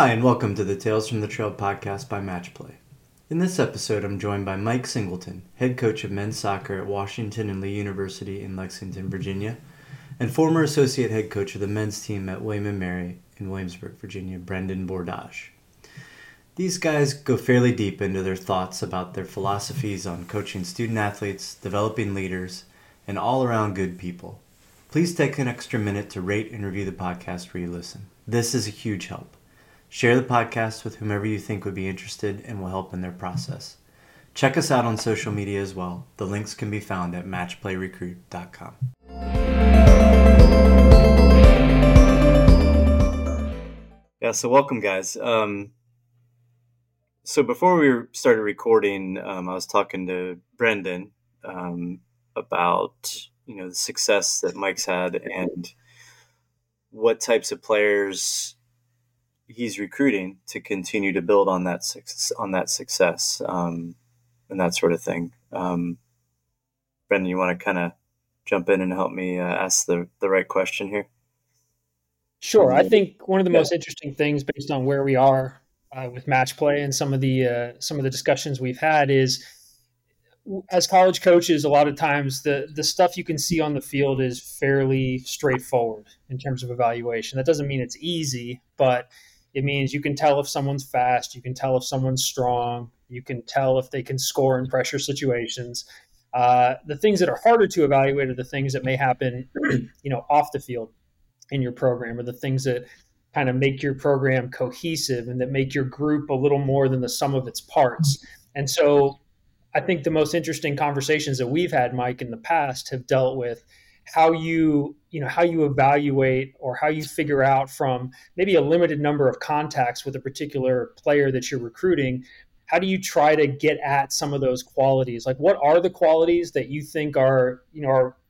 Hi, and welcome to the Tales from the Trail podcast by Matchplay. In this episode, I'm joined by Mike Singleton, head coach of men's soccer at Washington and Lee University in Lexington, Virginia, and former associate head coach of the men's team at William & Mary in Williamsburg, Virginia, Brendan Bourdage. These guys go fairly deep into their thoughts about their philosophies on coaching student-athletes, developing leaders, and all-around good people. Please take an extra minute to rate and review the podcast where you listen. This is a huge help. Share the podcast with whomever you think would be interested and will help in their process. Check us out on social media as well. The links can be found at matchplayrecruit.com. Yeah, so welcome, guys. So before we started recording, I was talking to Brendan about the success that Mike's had and what types of players he's recruiting to continue to build on that success, and that sort of thing. Brendan, you want to kind of jump in and help me ask the right question here? Sure. I think one of the most interesting things based on where we are with match play and some of the discussions we've had is, as college coaches, a lot of times the stuff you can see on the field is fairly straightforward in terms of evaluation. That doesn't mean it's easy, but it means you can tell if someone's fast, you can tell if someone's strong, you can tell if they can score in pressure situations. The things that are harder to evaluate are the things that may happen, off the field in your program, or the things that kind of make your program cohesive and that make your group a little more than the sum of its parts. And so I think the most interesting conversations that we've had, Mike, in the past have dealt with how you evaluate, or how you figure out from maybe a limited number of contacts with a particular player that you're recruiting, how do you try to get at some of those qualities? Like, what are the qualities that you think are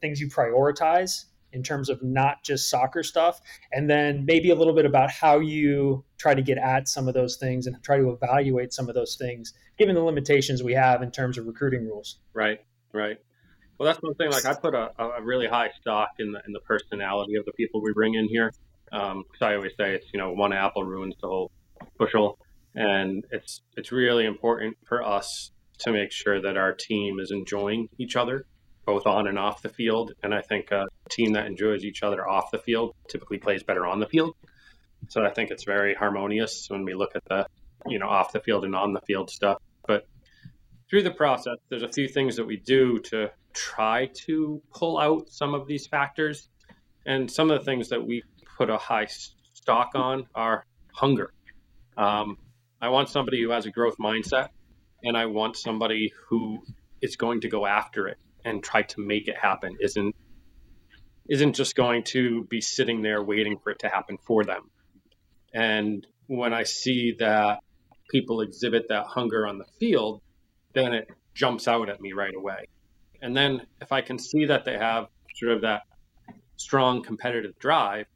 things you prioritize in terms of not just soccer stuff? And then maybe a little bit about how you try to get at some of those things and try to evaluate some of those things, given the limitations we have in terms of recruiting rules. Right. Well, that's one thing. Like, I put a really high stock in the personality of the people we bring in here. Because I always say it's, one apple ruins the whole bushel. And it's really important for us to make sure that our team is enjoying each other, both on and off the field. And I think a team that enjoys each other off the field typically plays better on the field. So I think it's very harmonious when we look at the, off the field and on the field stuff. But through the process, there's a few things that we do to try to pull out some of these factors. And some of the things that we put a high stock on are hunger. I want somebody who has a growth mindset, and I want somebody who is going to go after it and try to make it happen, isn't just going to be sitting there waiting for it to happen for them. And when I see that people exhibit that hunger on the field, then it jumps out at me right away. And then if I can see that they have sort of that strong competitive drive,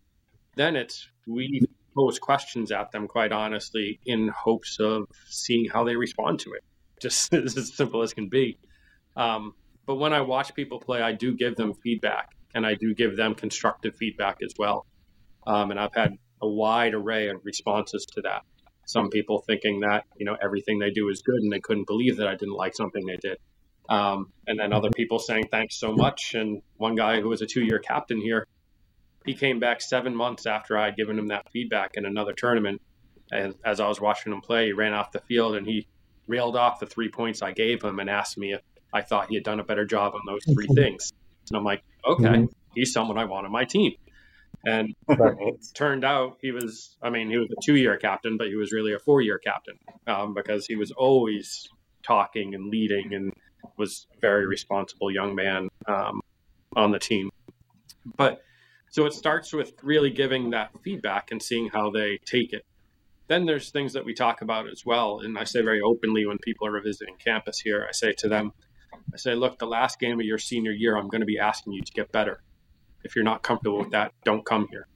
then we pose questions at them, quite honestly, in hopes of seeing how they respond to it. Just as simple as can be. But when I watch people play, I do give them feedback, and I do give them constructive feedback as well. And I've had a wide array of responses to that. Some people thinking that, everything they do is good, and they couldn't believe that I didn't like something they did. And then other people saying, thanks so much. And one guy who was a 2-year captain here, he came back 7 months after I had given him that feedback in another tournament. And as I was watching him play, he ran off the field and he reeled off the 3 points I gave him and asked me if I thought he had done a better job on those 3 things. And I'm like, okay, He's someone I want on my team. And it turned out he was a 2-year captain, but he was really a 4-year captain because he was always talking and leading and was a very responsible young man on the team. But so it starts with really giving that feedback and seeing how they take it. Then there's things that we talk about as well. And I say very openly when people are visiting campus here, I say to them, look, the last game of your senior year, I'm going to be asking you to get better. If you're not comfortable with that, don't come here.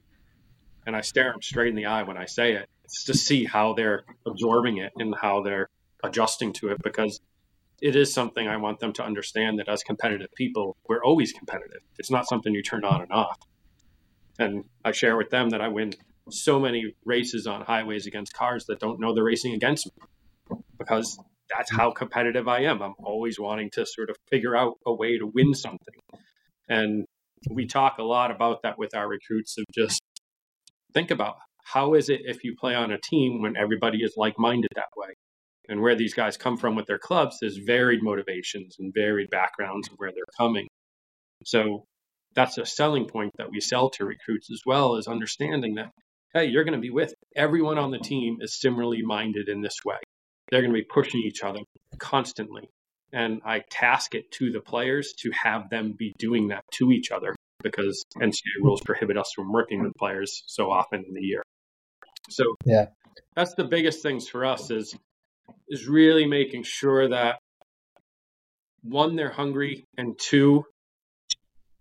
And I stare them straight in the eye when I say it. It's to see how they're absorbing it and how they're adjusting to it, because it is something I want them to understand that as competitive people, we're always competitive. It's not something you turn on and off. And I share with them that I win so many races on highways against cars that don't know they're racing against me, because that's how competitive I am. I'm always wanting to sort of figure out a way to win something. And we talk a lot about that with our recruits, of just think about how is it if you play on a team when everybody is like-minded that way? And where these guys come from with their clubs, there's varied motivations and varied backgrounds of where they're coming. So that's a selling point that we sell to recruits as well, is understanding that, hey, you're going to be with everyone on the team is similarly minded in this way. They're going to be pushing each other constantly. And I task it to the players to have them be doing that to each other, because NCAA rules prohibit us from working with players so often in the year. So yeah, that's the biggest things for us is really making sure that, one, they're hungry, and two,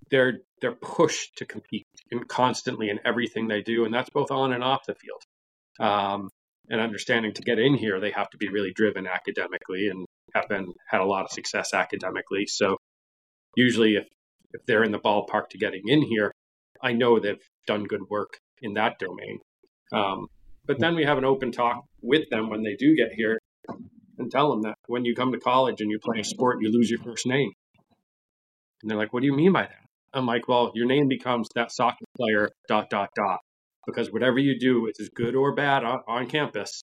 they're pushed to compete constantly in everything they do. And that's both on and off the field. And understanding to get in here, they have to be really driven academically and had a lot of success academically. So usually if they're in the ballpark to getting in here, I know they've done good work in that domain. But then we have an open talk with them when they do get here and tell them that when you come to college and you play a sport, you lose your first name. And they're like, what do you mean by that? I'm like, well, your name becomes that soccer player, ... Because whatever you do, is good or bad on campus,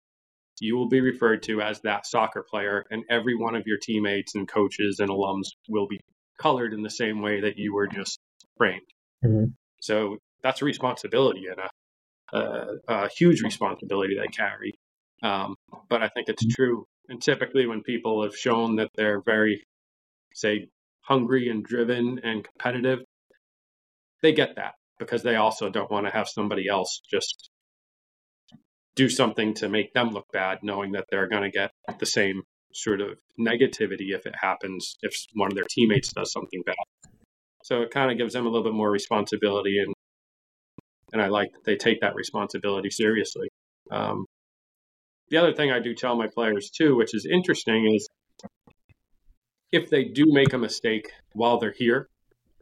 you will be referred to as that soccer player, and every one of your teammates and coaches and alums will be colored in the same way that you were just framed. Mm-hmm. So that's a responsibility, and a huge responsibility they carry. But I think it's true. And typically when people have shown that they're very, say, hungry and driven and competitive, they get that, because they also don't want to have somebody else just do something to make them look bad, knowing that they're going to get the same sort of negativity if it happens, if one of their teammates does something bad. So it kind of gives them a little bit more responsibility, and I like that they take that responsibility seriously. The other thing I do tell my players too, which is interesting, is if they do make a mistake while they're here,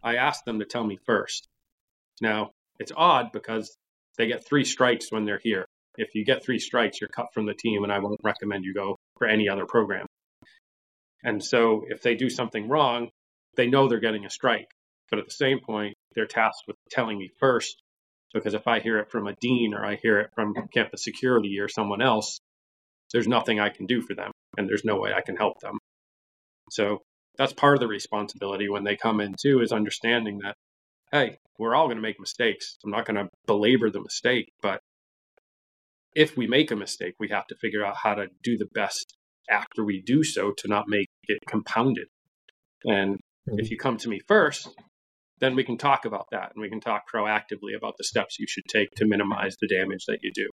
I ask them to tell me first. Now, it's odd because they get 3 strikes when they're here. If you get 3 strikes, you're cut from the team, and I won't recommend you go for any other program. And so if they do something wrong, they know they're getting a strike. But at the same point, they're tasked with telling me first, because if I hear it from a dean or I hear it from campus security or someone else, there's nothing I can do for them, and there's no way I can help them. So that's part of the responsibility when they come in too, is understanding that, hey, we're all going to make mistakes. I'm not going to belabor the mistake, but if we make a mistake, we have to figure out how to do the best after we do so to not make it compounded. And if you come to me first, then we can talk about that, and we can talk proactively about the steps you should take to minimize the damage that you do.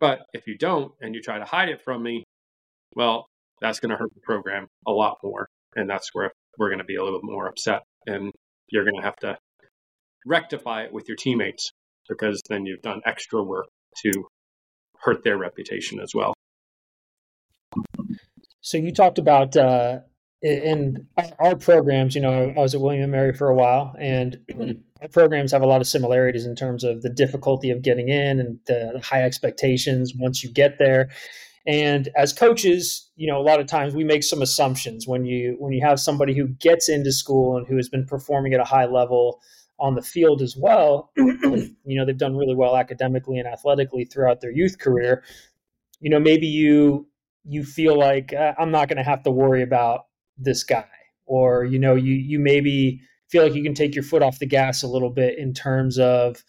But if you don't, and you try to hide it from me, well, that's going to hurt the program a lot more. And that's where we're going to be a little bit more upset. And you're going to have to rectify it with your teammates, because then you've done extra work to hurt their reputation as well. So you talked about in our programs, you know, I was at William & Mary for a while, and our programs have a lot of similarities in terms of the difficulty of getting in and the high expectations once you get there. And as coaches, you know, a lot of times we make some assumptions when you have somebody who gets into school and who has been performing at a high level on the field as well. You know, they've done really well academically and athletically throughout their youth career. You know, maybe you feel like I'm not going to have to worry about this guy, or, you know, you maybe feel like you can take your foot off the gas a little bit in terms of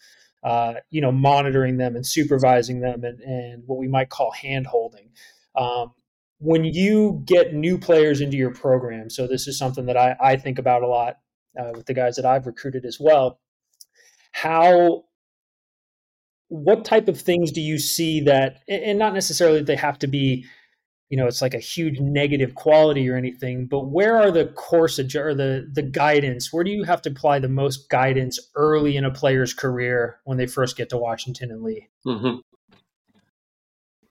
you know, monitoring them and supervising them and what we might call hand-holding. When you get new players into your program, so this is something that I think about a lot with the guys that I've recruited as well, what type of things do you see that, and not necessarily that they have to be, you know, it's like a huge negative quality or anything, but where are the course or the guidance? Where do you have to apply the most guidance early in a player's career when they first get to Washington and Lee? Mm-hmm.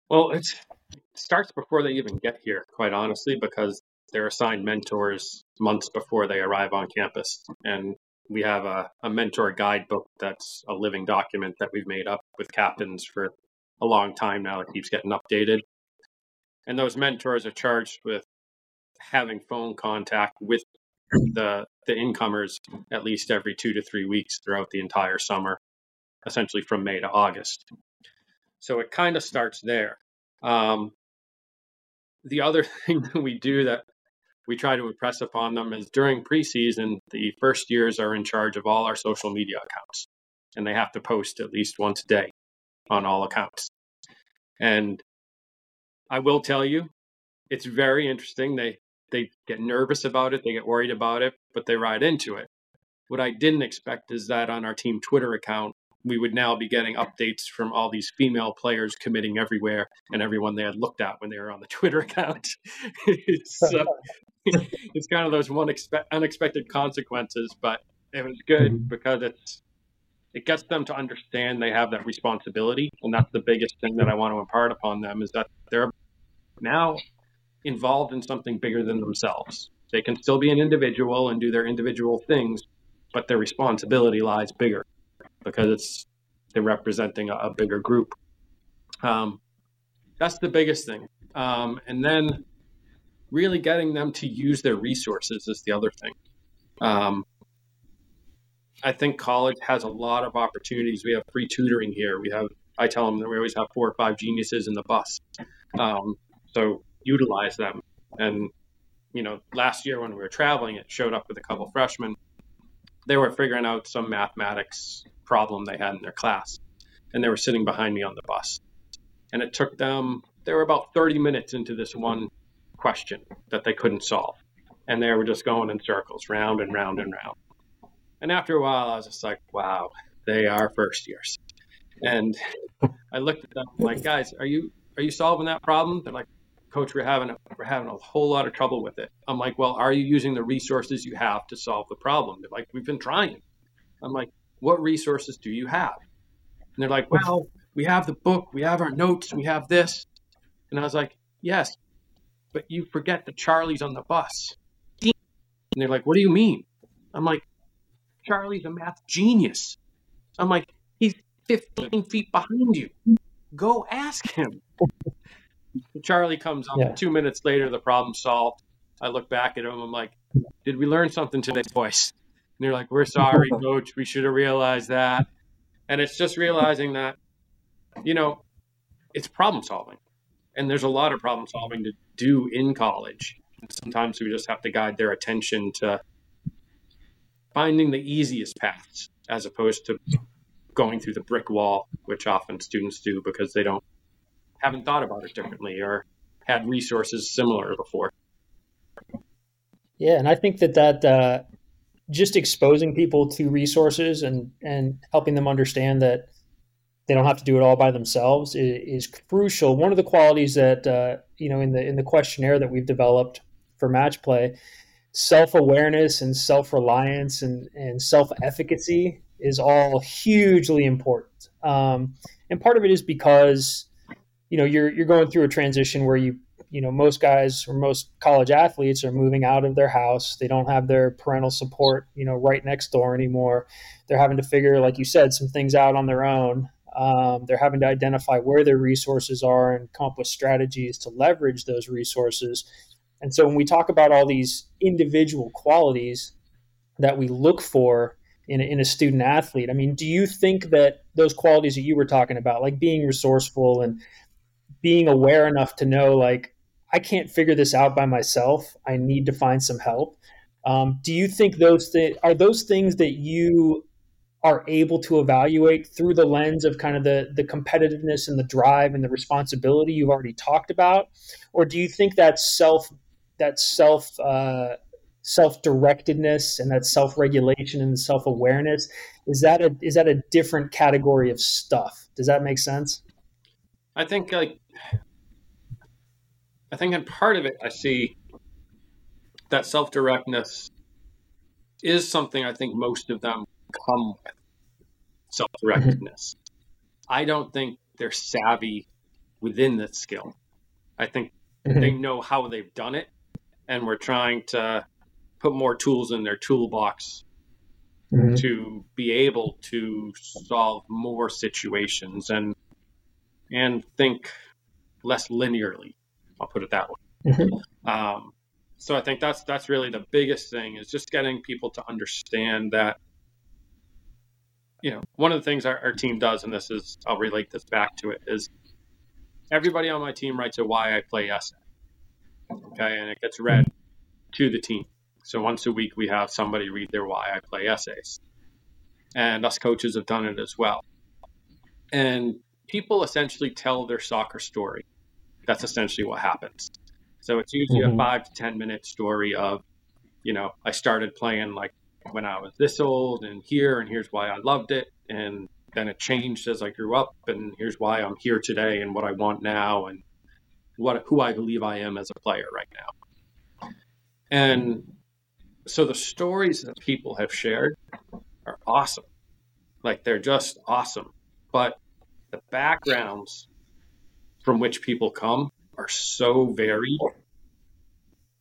Well, it starts before they even get here, quite honestly, because they're assigned mentors months before they arrive on campus. And we have a mentor guidebook that's a living document that we've made up with captains for a long time now. It keeps getting updated. And those mentors are charged with having phone contact with the incomers at least every 2 to 3 weeks throughout the entire summer, essentially from May to August. So it kind of starts there. The other thing that we do that we try to impress upon them is during preseason, the first years are in charge of all our social media accounts, and they have to post at least once a day on all accounts. And I will tell you, it's very interesting. They get nervous about it. They get worried about it, but they ride into it. What I didn't expect is that on our team Twitter account, we would now be getting updates from all these female players committing everywhere and everyone they had looked at when they were on the Twitter account. So it's kind of those unexpected consequences, but it was good because it gets them to understand they have that responsibility. And that's the biggest thing that I want to impart upon them, is that they're now involved in something bigger than themselves. They can still be an individual and do their individual things, but their responsibility lies bigger because they're representing a bigger group. That's the biggest thing. And then really getting them to use their resources is the other thing. I think college has a lot of opportunities. We have free tutoring here. I tell them that we always have 4 or 5 geniuses in the bus. So utilize them. And, last year when we were traveling, it showed up with a couple freshmen. They were figuring out some mathematics problem they had in their class, and they were sitting behind me on the bus. And it took them, they were about 30 minutes into this one question that they couldn't solve. And they were just going in circles, round and round and round. And after a while, I was just like, wow, they are first years. And I looked at them like, guys, are you solving that problem? They're like, coach, we're having a whole lot of trouble with it. I'm like, well, are you using the resources you have to solve the problem? They're like, we've been trying. I'm like, what resources do you have? And they're like, well, we have the book, we have our notes, we have this. And I was like, yes, but you forget the Charlie's on the bus. And they're like, what do you mean? I'm like, Charlie's a math genius. I'm like, he's 15 feet behind you. Go ask him. Charlie comes up. Yeah. 2 minutes later, the problem's solved. I look back at him. I'm like, did we learn something today, boys? And they're like, we're sorry, coach. We should have realized that. And it's just realizing that, it's problem solving. And there's a lot of problem solving to do in college. And sometimes we just have to guide their attention to finding the easiest paths as opposed to going through the brick wall, which often students do because they haven't thought about it differently or had resources similar before. Yeah, and I think that just exposing people to resources and helping them understand that they don't have to do it all by themselves is crucial. One of the qualities that, in the questionnaire that we've developed for Matchplay, self-awareness and self-reliance and self-efficacy is all hugely important. And part of it is because, you're going through a transition where most guys or most college athletes are moving out of their house. They don't have their parental support, right next door anymore. They're having to figure, like you said, some things out on their own. They're having to identify where their resources are and come up with strategies to leverage those resources. And so when we talk about all these individual qualities that we look for in a student athlete, I mean, do you think that those qualities that you were talking about, like being resourceful and being aware enough to know, like, I can't figure this out by myself, I need to find some help. Do you think those things that you are able to evaluate through the lens of kind of the competitiveness and the drive and the responsibility you've already talked about? Or do you think that self-directedness and that self-regulation and self-awareness, is that a different category of stuff? Does that make sense? I think in part of it, I see that self-directness is something I think most of them come with, self-directedness. Mm-hmm. I don't think they're savvy within that skill. I think mm-hmm. they know how they've done it, and we're trying to put more tools in their toolbox mm-hmm. to be able to solve more situations and think less linearly. I'll put it that way. Mm-hmm. So I think that's really the biggest thing, is just getting people to understand that, you know, one of the things our team does, and this is, I'll relate this back to it, is everybody on my team writes a why I play essay. Okay. And it gets read to the team. So once a week we have somebody read their why I play essays, and us coaches have done it as well. And people essentially tell their soccer story. That's essentially what happens. So it's usually mm-hmm. a 5 to 10 minute story of, you know, I started playing like when I was this old, and here's why I loved it. And then it changed as I grew up, and here's why I'm here today and what I want now and who I believe I am as a player right now. And so the stories that people have shared are awesome. Like, they're just awesome. But the backgrounds from which people come are so varied.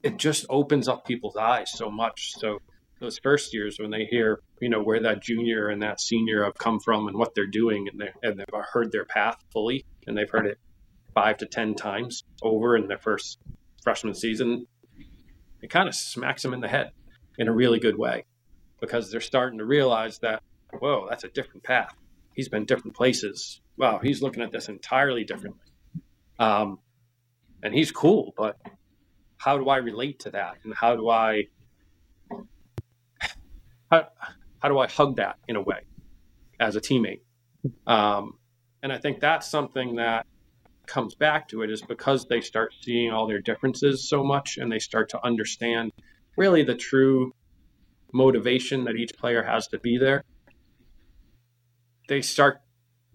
It just opens up people's eyes so much. So those first years, when they hear, you know, where that junior and that senior have come from and what they're doing, and they've heard their path fully, and they've heard it 5 to 10 times over in their first freshman season, it kind of smacks them in the head in a really good way, because they're starting to realize that, whoa, that's a different path. He's been different places. Wow, he's looking at this entirely differently. And he's cool, but how do I relate to that? And how do I hug that in a way as a teammate? And I think that's something that comes back to it, is because they start seeing all their differences so much, and they start to understand really the true motivation that each player has to be there. They start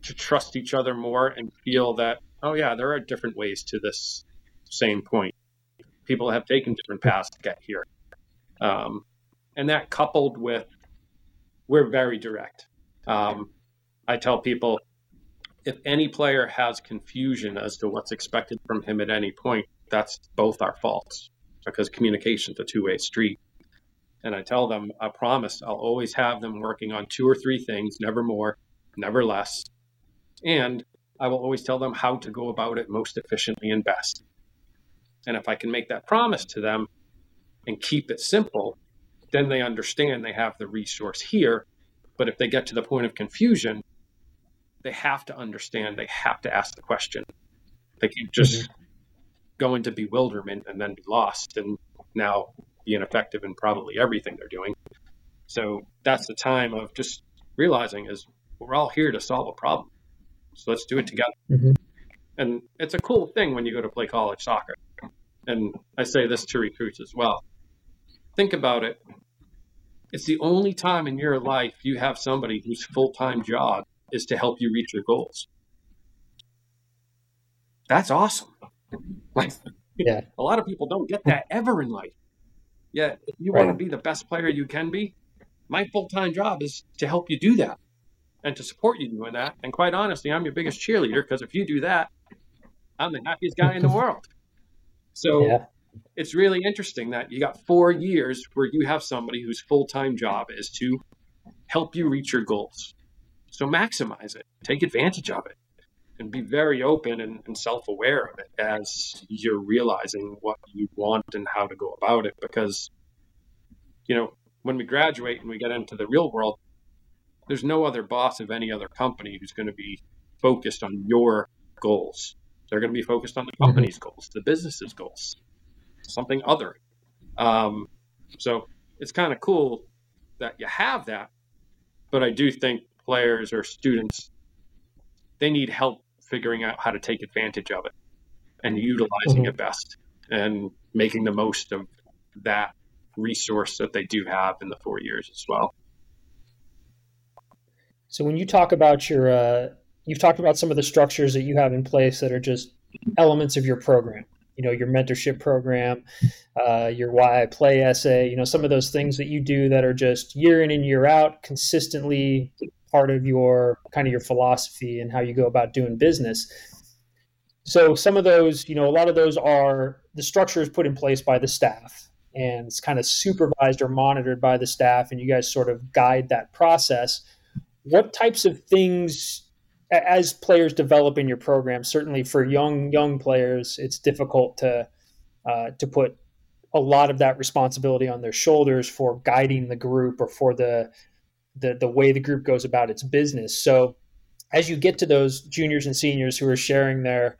to trust each other more and feel that, oh yeah, there are different ways to this same point. People have taken different paths to get here. And that, coupled with, we're very direct. I tell people, if any player has confusion as to what's expected from him at any point, that's both our faults, because communication's a two-way street. And I tell them, I promise I'll always have them working on 2 or 3 things, never more, never less. And I will always tell them how to go about it most efficiently and best. And if I can make that promise to them and keep it simple, then they understand they have the resource here. But if they get to the point of confusion, they have to understand, they have to ask the question. They can't just mm-hmm. go into bewilderment and then be lost and now be ineffective in probably everything they're doing. So that's the time of just realizing is we're all here to solve a problem. So let's do it together. Mm-hmm. And it's a cool thing when you go to play college soccer. And I say this to recruits as well. Think about it. It's the only time in your life you have somebody whose full-time job is to help you reach your goals. That's awesome. Like, yeah. A lot of people don't get that ever in life. Yet, if you want to be the best player you can be, my full-time job is to help you do that, and to support you doing that. And quite honestly, I'm your biggest cheerleader, because if you do that, I'm the happiest guy in the world. So yeah. It's really interesting that you got 4 years where you have somebody whose full-time job is to help you reach your goals. So maximize it, take advantage of it, and be very open and self-aware of it as you're realizing what you want and how to go about it. Because, you know, when we graduate and we get into the real world, there's no other boss of any other company who's going to be focused on your goals. They're going to be focused on the company's goals, the business's goals, something other. So it's kind of cool that you have that, but I do think players or students, they need help figuring out how to take advantage of it and utilizing it best and making the most of that resource that they do have in the 4 years as well. So when you talk about you've talked about some of the structures that you have in place that are just elements of your program, you know, your mentorship program, your Why I Play essay, you know, some of those things that you do that are just year in and year out, consistently part of your kind of your philosophy and how you go about doing business. So some of those, you know, a lot of those are the structures put in place by the staff. and it's kind of supervised or monitored by the staff, and you guys sort of guide that process. What types of things, as players develop in your program, certainly for young players, it's difficult to put a lot of that responsibility on their shoulders for guiding the group or for the way the group goes about its business. So as you get to those juniors and seniors who are sharing their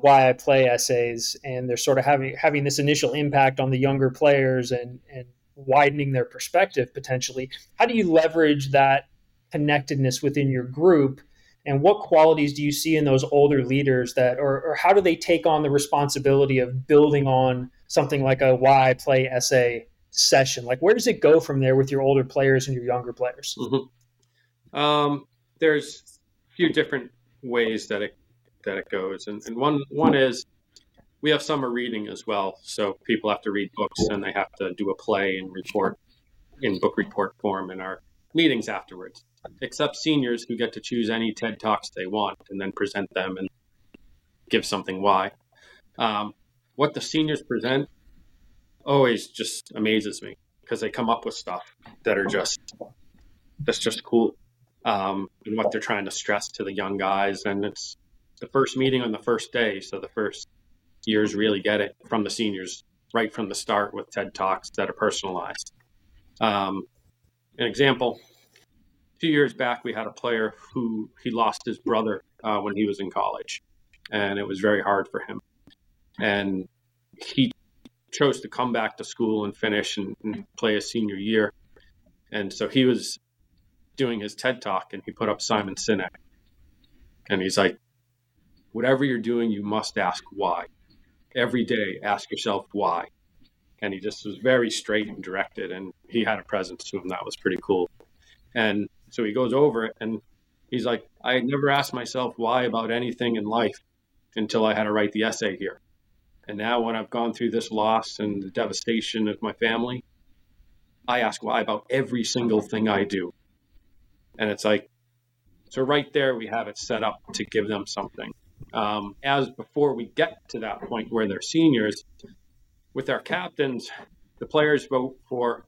why I play essays, and they're sort of having this initial impact on the younger players and widening their perspective potentially, how do you leverage that connectedness within your group? And what qualities do you see in those older leaders that, or how do they take on the responsibility of building on something like a why I play essay session? Like, where does it go from there with your older players and your younger players? Mm-hmm. There's a few different ways that it goes. And one is we have summer reading as well. So people have to read books and they have to do a play and report in book report form in our meetings afterwards, except seniors who get to choose any TED Talks they want and then present them and give something why. What the seniors present always just amazes me because they come up with stuff that are just, that's just cool. And what they're trying to stress to the young guys. And it's the first meeting on the first day. So the first years really get it from the seniors right from the start with TED Talks that are personalized. An example, a few years back, we had a player who he lost his brother when he was in college, and it was very hard for him. And he chose to come back to school and finish and play his senior year. And so he was doing his TED Talk, and he put up Simon Sinek. And he's like, whatever you're doing, you must ask why. Every day, ask yourself why. And he just was very straight and directed, and he had a presence to him that was pretty cool. And so he goes over it, and he's like, I had never asked myself why about anything in life until I had to write the essay here. And now when I've gone through this loss and the devastation of my family, I ask why about every single thing I do. And it's like, so right there, we have it set up to give them something. As before we get to that point where they're seniors, with our captains, the players vote for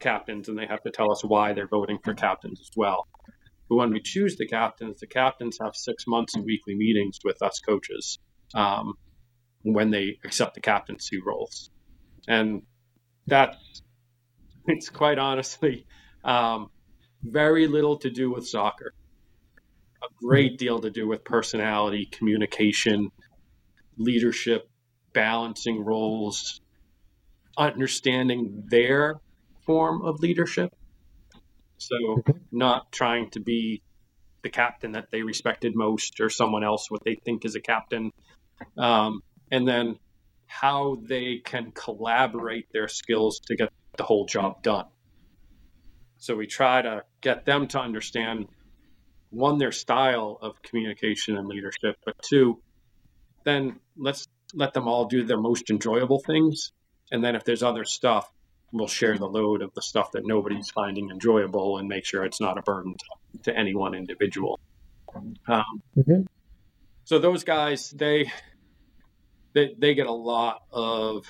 captains, and they have to tell us why they're voting for captains as well. But when we choose the captains have 6 months of weekly meetings with us coaches when they accept the captaincy roles. And it's quite honestly very little to do with soccer, a great deal to do with personality, communication, leadership, balancing roles, understanding their form of leadership. So not trying to be the captain that they respected most or someone else, what they think is a captain. And then how they can collaborate their skills to get the whole job done. So we try to get them to understand, one, their style of communication and leadership, but two, then let's let them all do their most enjoyable things. And then if there's other stuff, we'll share the load of the stuff that nobody's finding enjoyable and make sure it's not a burden to any one individual. So those guys, they get a lot of,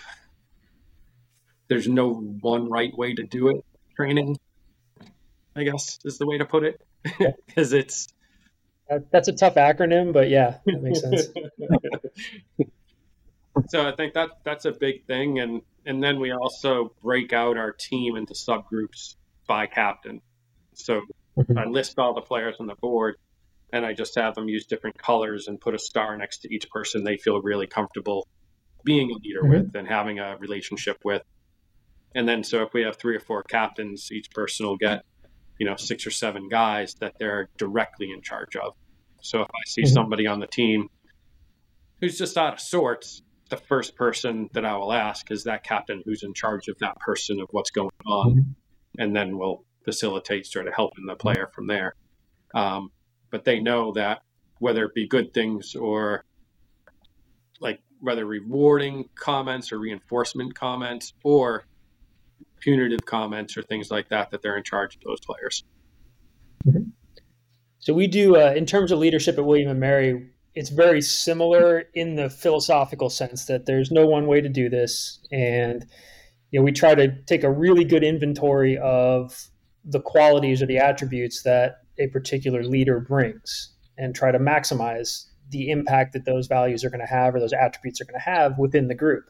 there's no one right way to do it training, I guess is the way to put it. Because it's. That's a tough acronym, but yeah, that makes sense. So I think that's a big thing. And then we also break out our team into subgroups by captain. So I list all the players on the board and I just have them use different colors and put a star next to each person they feel really comfortable being a leader with and having a relationship with. And then so if we have 3 or 4 captains, each person will get, 6 or 7 guys that they're directly in charge of. So if I see somebody on the team who's just out of sorts, the first person that I will ask is that captain who's in charge of that person of what's going on. And then we'll facilitate sort of helping the player from there. But they know that whether it be good things or like whether rewarding comments or reinforcement comments or punitive comments or things like that, that they're in charge of those players. So we do, in terms of leadership at William & Mary, it's very similar in the philosophical sense that there's no one way to do this. And you know, we try to take a really good inventory of the qualities or the attributes that a particular leader brings and try to maximize the impact that those values are going to have or those attributes are going to have within the group.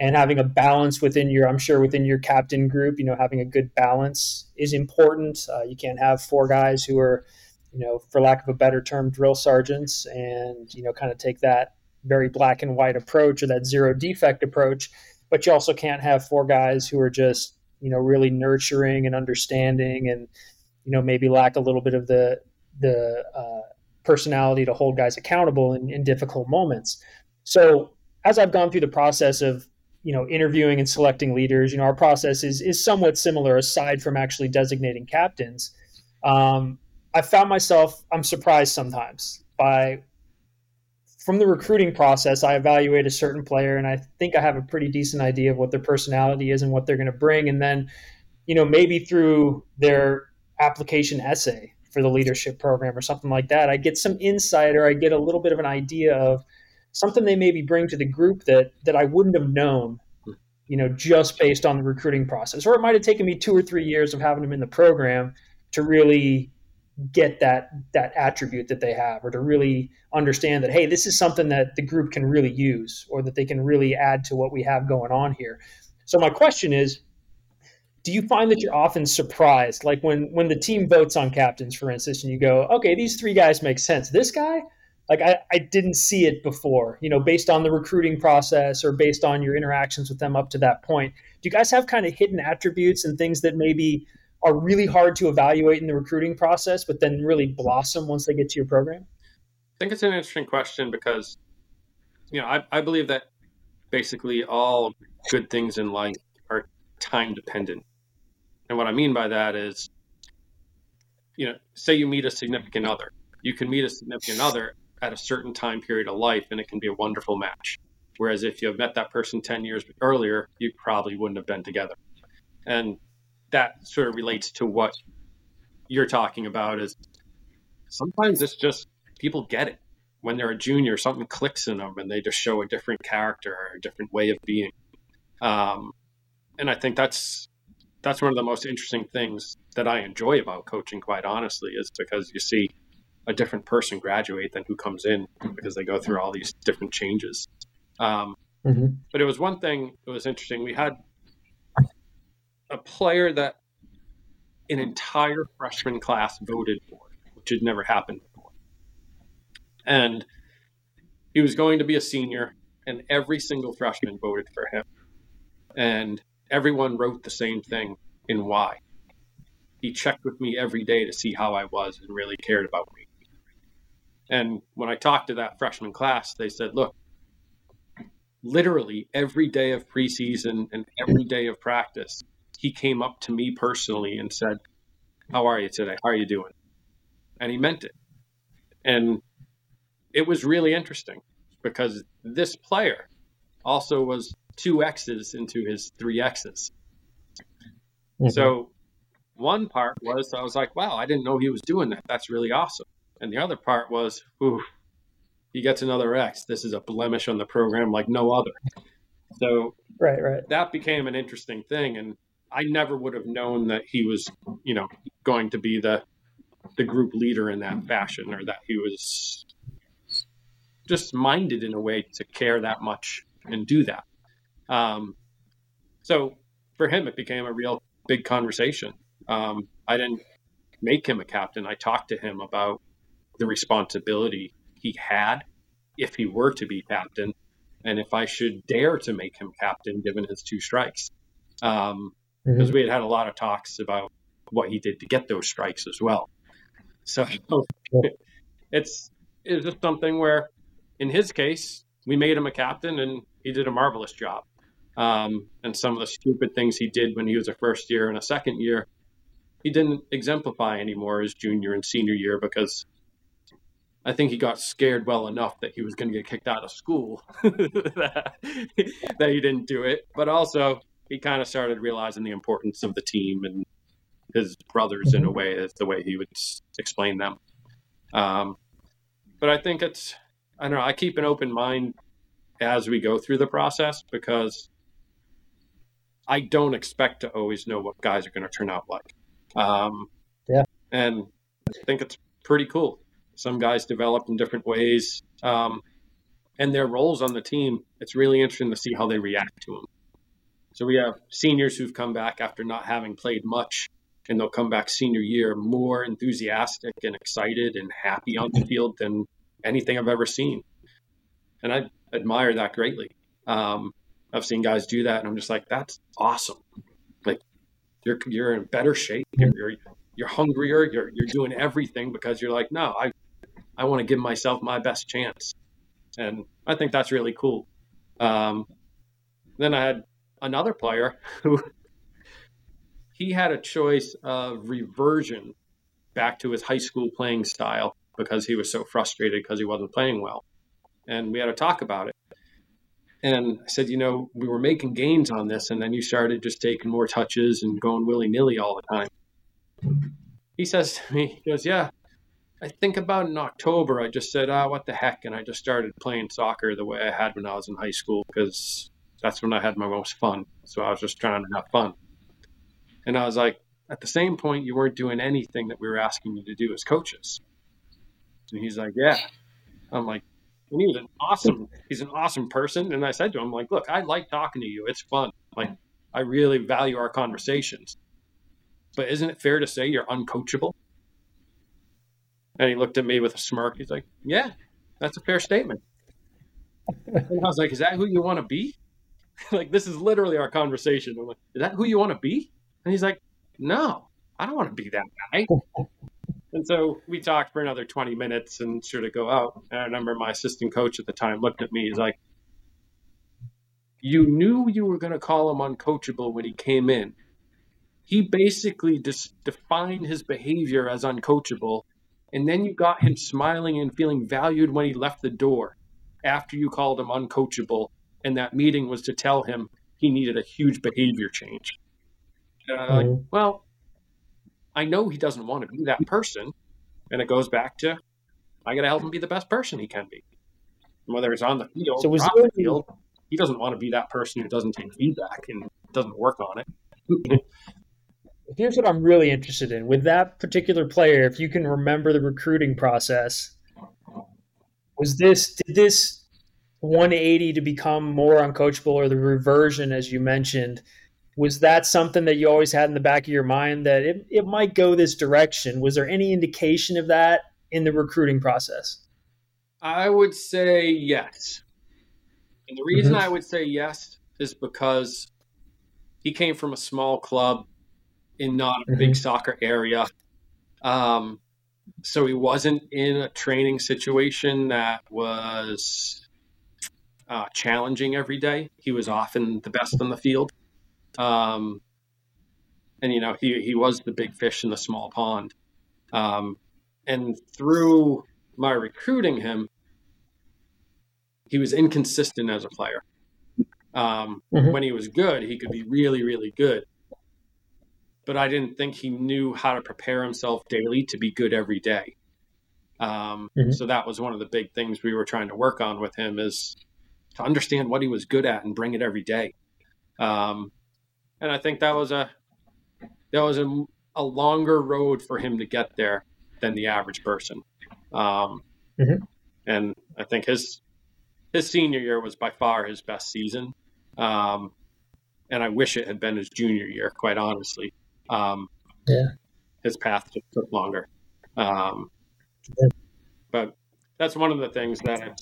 And having a balance within your, I'm sure within your captain group, you know, having a good balance is important. You can't have four guys who are, you know, for lack of a better term, drill sergeants and, you know, kind of take that very black and white approach or that zero defect approach. But you also can't have four guys who are just, you know, really nurturing and understanding and, you know, maybe lack a little bit of the personality to hold guys accountable in difficult moments. So as I've gone through the process of, you know, interviewing and selecting leaders, you know, our process is somewhat similar aside from actually designating captains. I found myself, I'm surprised sometimes by, from the recruiting process, I evaluate a certain player and I think I have a pretty decent idea of what their personality is and what they're going to bring. And then, you know, maybe through their application essay for the leadership program or something like that, I get some insight or I get a little bit of an idea of something they maybe bring to the group that I wouldn't have known, you know, just based on the recruiting process. Or it might have taken me 2 or 3 years of having them in the program to really get that attribute that they have, or to really understand that, hey, this is something that the group can really use or that they can really add to what we have going on here. So my question is, do you find that you're often surprised? Like when the team votes on captains, for instance, and you go, okay, these three guys make sense. This guy, like I didn't see it before, you know, based on the recruiting process or based on your interactions with them up to that point. Do you guys have kind of hidden attributes and things that maybe are really hard to evaluate in the recruiting process, but then really blossom once they get to your program? I think it's an interesting question because, you know, I believe that basically all good things in life are time dependent. And what I mean by that is, you know, say you meet a significant other. You can meet a significant other at a certain time period of life, and it can be a wonderful match. Whereas if you have met that person 10 years earlier, you probably wouldn't have been together. And that sort of relates to what you're talking about is sometimes it's just people get it. When they're a junior, something clicks in them and they just show a different character or a different way of being. And I think that's one of the most interesting things that I enjoy about coaching, quite honestly, is because you see a different person graduate than who comes in because they go through all these different changes. But it was one thing that was interesting. We had a player that an entire freshman class voted for, which had never happened before. And he was going to be a senior, and every single freshman voted for him. And everyone wrote the same thing in why. He checked with me every day to see how I was and really cared about me. And when I talked to that freshman class, they said, look, literally every day of preseason and every day of practice, he came up to me personally and said, how are you today? How are you doing? And he meant it. And it was really interesting because this player also was 2 X's into his 3 X's. Mm-hmm. So one part was, I was like, wow, I didn't know he was doing that. That's really awesome. And the other part was, ooh, he gets another X. This is a blemish on the program like no other. So right. That became an interesting thing. And I never would have known that he was, you know, going to be the group leader in that fashion, or that he was just minded in a way to care that much and do that. So for him, it became a real big conversation. I didn't make him a captain. I talked to him about the responsibility he had if he were to be captain, and if I should dare to make him captain given his 2 strikes. Because we had a lot of talks about what he did to get those strikes as well. So it's just something where, in his case, we made him a captain and he did a marvelous job. And some of the stupid things he did when he was a first year and a second year, he didn't exemplify anymore his junior and senior year, because I think he got scared well enough that he was going to get kicked out of school that he didn't do it. But also, he kind of started realizing the importance of the team and his brothers in a way, is the way he would explain them. But I think it's, I don't know, I keep an open mind as we go through the process, because I don't expect to always know what guys are going to turn out like. And I think it's pretty cool. Some guys develop in different ways, and their roles on the team. It's really interesting to see how they react to them. So we have seniors who've come back after not having played much, and they'll come back senior year more enthusiastic and excited and happy on the field than anything I've ever seen. And I admire that greatly. I've seen guys do that, and I'm just like, that's awesome. Like, you're in better shape. You're hungrier. You're doing everything because you're like, no, I want to give myself my best chance. And I think that's really cool. Then I had another player who he had a choice of reversion back to his high school playing style because he was so frustrated because he wasn't playing well. And we had a talk about it. And I said, you know, we were making gains on this, and then you started just taking more touches and going willy-nilly all the time. He says to me, he goes, yeah, I think about in October, I just said, what the heck? And I just started playing soccer the way I had when I was in high school because that's when I had my most fun. So I was just trying to have fun. And I was like, at the same point, you weren't doing anything that we were asking you to do as coaches. And he's like, yeah. I'm like, and he's an awesome person. And I said to him, like, look, I like talking to you. It's fun. Like, I really value our conversations. But isn't it fair to say you're uncoachable? And he looked at me with a smirk. He's like, yeah, that's a fair statement. And I was like, is that who you want to be? Like, this is literally our conversation. I'm like, is that who you want to be? And he's like, no, I don't want to be that guy. And so we talked for another 20 minutes and sort of go out. And I remember my assistant coach at the time looked at me. He's like, you knew you were going to call him uncoachable when he came in. He basically just defined his behavior as uncoachable. And then you got him smiling and feeling valued when he left the door after you called him uncoachable. And that meeting was to tell him he needed a huge behavior change. Like, well, I know he doesn't want to be that person. And it goes back to, I got to help him be the best person he can be. And whether it's on the field or off the field, he doesn't want to be that person who doesn't take feedback and doesn't work on it. Here's what I'm really interested in. With that particular player, if you can remember the recruiting process, did this 180 to become more uncoachable, or the reversion, as you mentioned, was that something that you always had in the back of your mind that it might go this direction? Was there any indication of that in the recruiting process? I would say yes. And the reason I would say yes is because he came from a small club in not a big soccer area. So he wasn't in a training situation that was challenging every day. He was often the best on the field. And, you know, he was the big fish in the small pond. And through my recruiting him, he was inconsistent as a player. When he was good, he could be really, really good. But I didn't think he knew how to prepare himself daily to be good every day. So that was one of the big things we were trying to work on with him, is to understand what he was good at and bring it every day. And I think that was a longer road for him to get there than the average person. And I think his senior year was by far his best season. And I wish it had been his junior year, quite honestly. His path just took longer. But that's one of the things that,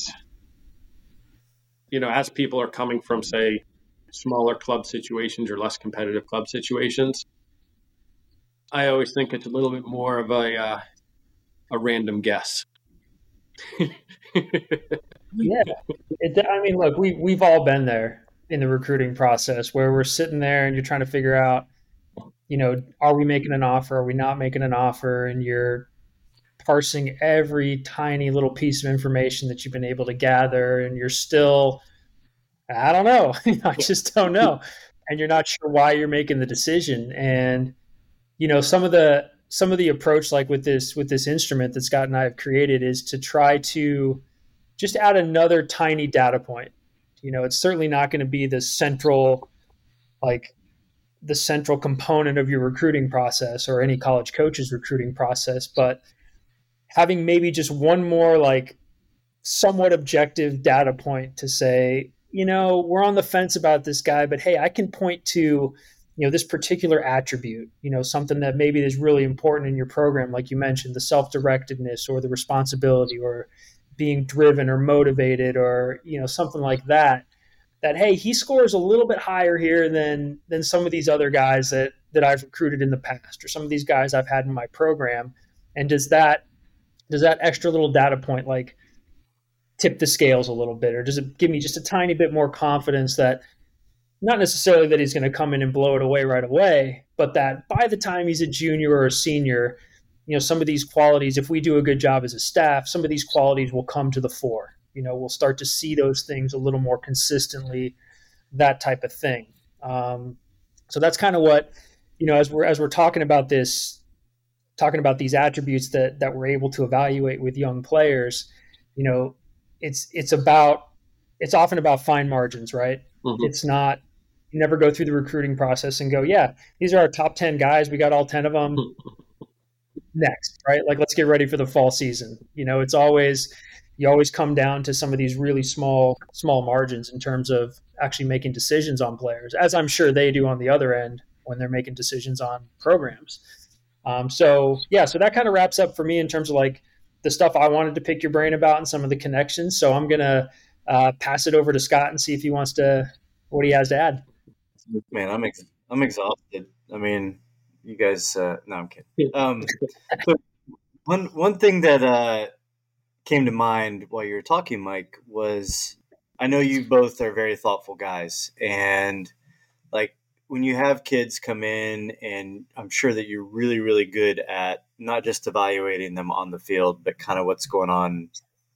you know, as people are coming from, say, smaller club situations or less competitive club situations, I always think it's a little bit more of a random guess. I mean, look, we've all been there in the recruiting process where we're sitting there and you're trying to figure out, you know, are we making an offer? Are we not making an offer? And you're parsing every tiny little piece of information that you've been able to gather, and you're still, I don't know. I just don't know. And you're not sure why you're making the decision. And, you know, some of the approach, like with this instrument that Scott and I have created, is to try to just add another tiny data point. You know, it's certainly not going to be the central, like, the central component of your recruiting process or any college coach's recruiting process, but having maybe just one more like somewhat objective data point to say, you know, we're on the fence about this guy, but hey, I can point to, you know, this particular attribute, you know, something that maybe is really important in your program. Like you mentioned, the self-directedness or the responsibility or being driven or motivated or, you know, something like that, that, hey, he scores a little bit higher here than some of these other guys that I've recruited in the past or some of these guys I've had in my program. And does that extra little data point like tip the scales a little bit, or does it give me just a tiny bit more confidence that not necessarily that he's going to come in and blow it away right away, but that by the time he's a junior or a senior, you know, some of these qualities, if we do a good job as a staff, some of these qualities will come to the fore. You know, we'll start to see those things a little more consistently, that type of thing. So that's kind of what, you know, as we're talking about this, talking about these attributes that we're able to evaluate with young players, you know, it's often about fine margins, right? Mm-hmm. It's not, you never go through the recruiting process and go, yeah, these are our top 10 guys. We got all 10 of them next, right? Like, let's get ready for the fall season. You know, it's always, you always come down to some of these really small margins in terms of actually making decisions on players, as I'm sure they do on the other end when they're making decisions on programs. So that kind of wraps up for me in terms of like the stuff I wanted to pick your brain about and some of the connections. So I'm going to pass it over to Scott and see if he wants to, what he has to add. Man, I'm exhausted. I mean, you guys, no, I'm kidding. But one thing that came to mind while you were talking, Mike, was I know you both are very thoughtful guys, and like when you have kids come in, and I'm sure that you're really, really good at not just evaluating them on the field, but kind of what's going on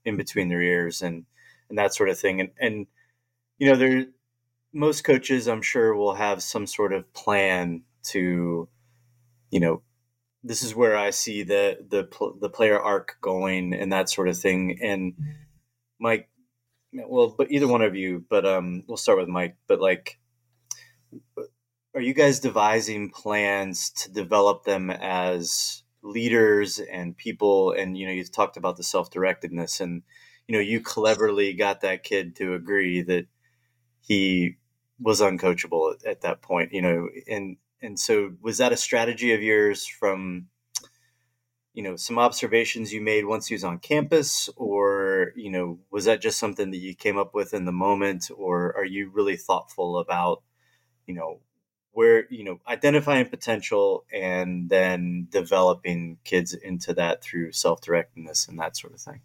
in between their ears and that sort of thing. And you know, most coaches, I'm sure, will have some sort of plan to, you know, this is where I see the player arc going and that sort of thing. And Mike, well, but either one of you, but we'll start with Mike. But like, are you guys devising plans to develop them as leaders and people? And, you know, you've talked about the self-directedness, and, you know, you cleverly got that kid to agree that he was uncoachable at that point, you know, and so was that a strategy of yours from, you know, some observations you made once he was on campus, or, you know, was that just something that you came up with in the moment? Or are you really thoughtful about, you know, where, you know, identifying potential and then developing kids into that through self-directedness and that sort of thing?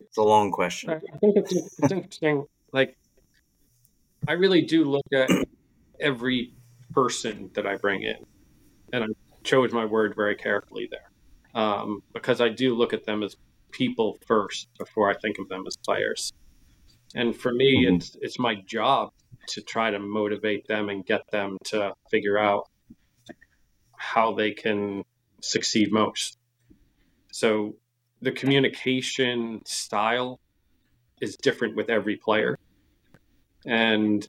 It's a long question. I think it's interesting. Like, I really do look at every person that I bring in, and I chose my word very carefully there, because I do look at them as people first before I think of them as players. And for me, mm-hmm. it's my job to try to motivate them and get them to figure out how they can succeed most. So the communication style is different with every player. And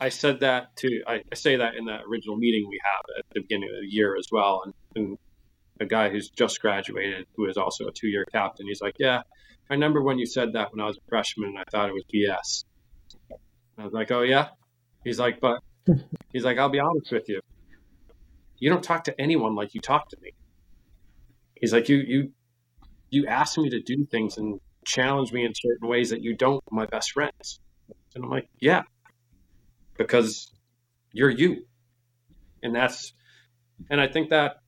I say that in that original meeting we have at the beginning of the year as well. And a guy who's just graduated, who is also a 2-year captain, he's like, yeah, I remember when you said that when I was a freshman and I thought it was BS. I was like, oh yeah? He's like, I'll be honest with you. You don't talk to anyone like you talk to me. He's like, you ask me to do things and challenge me in certain ways that you don't with my best friends. And I'm like, yeah, because you're you. And I think that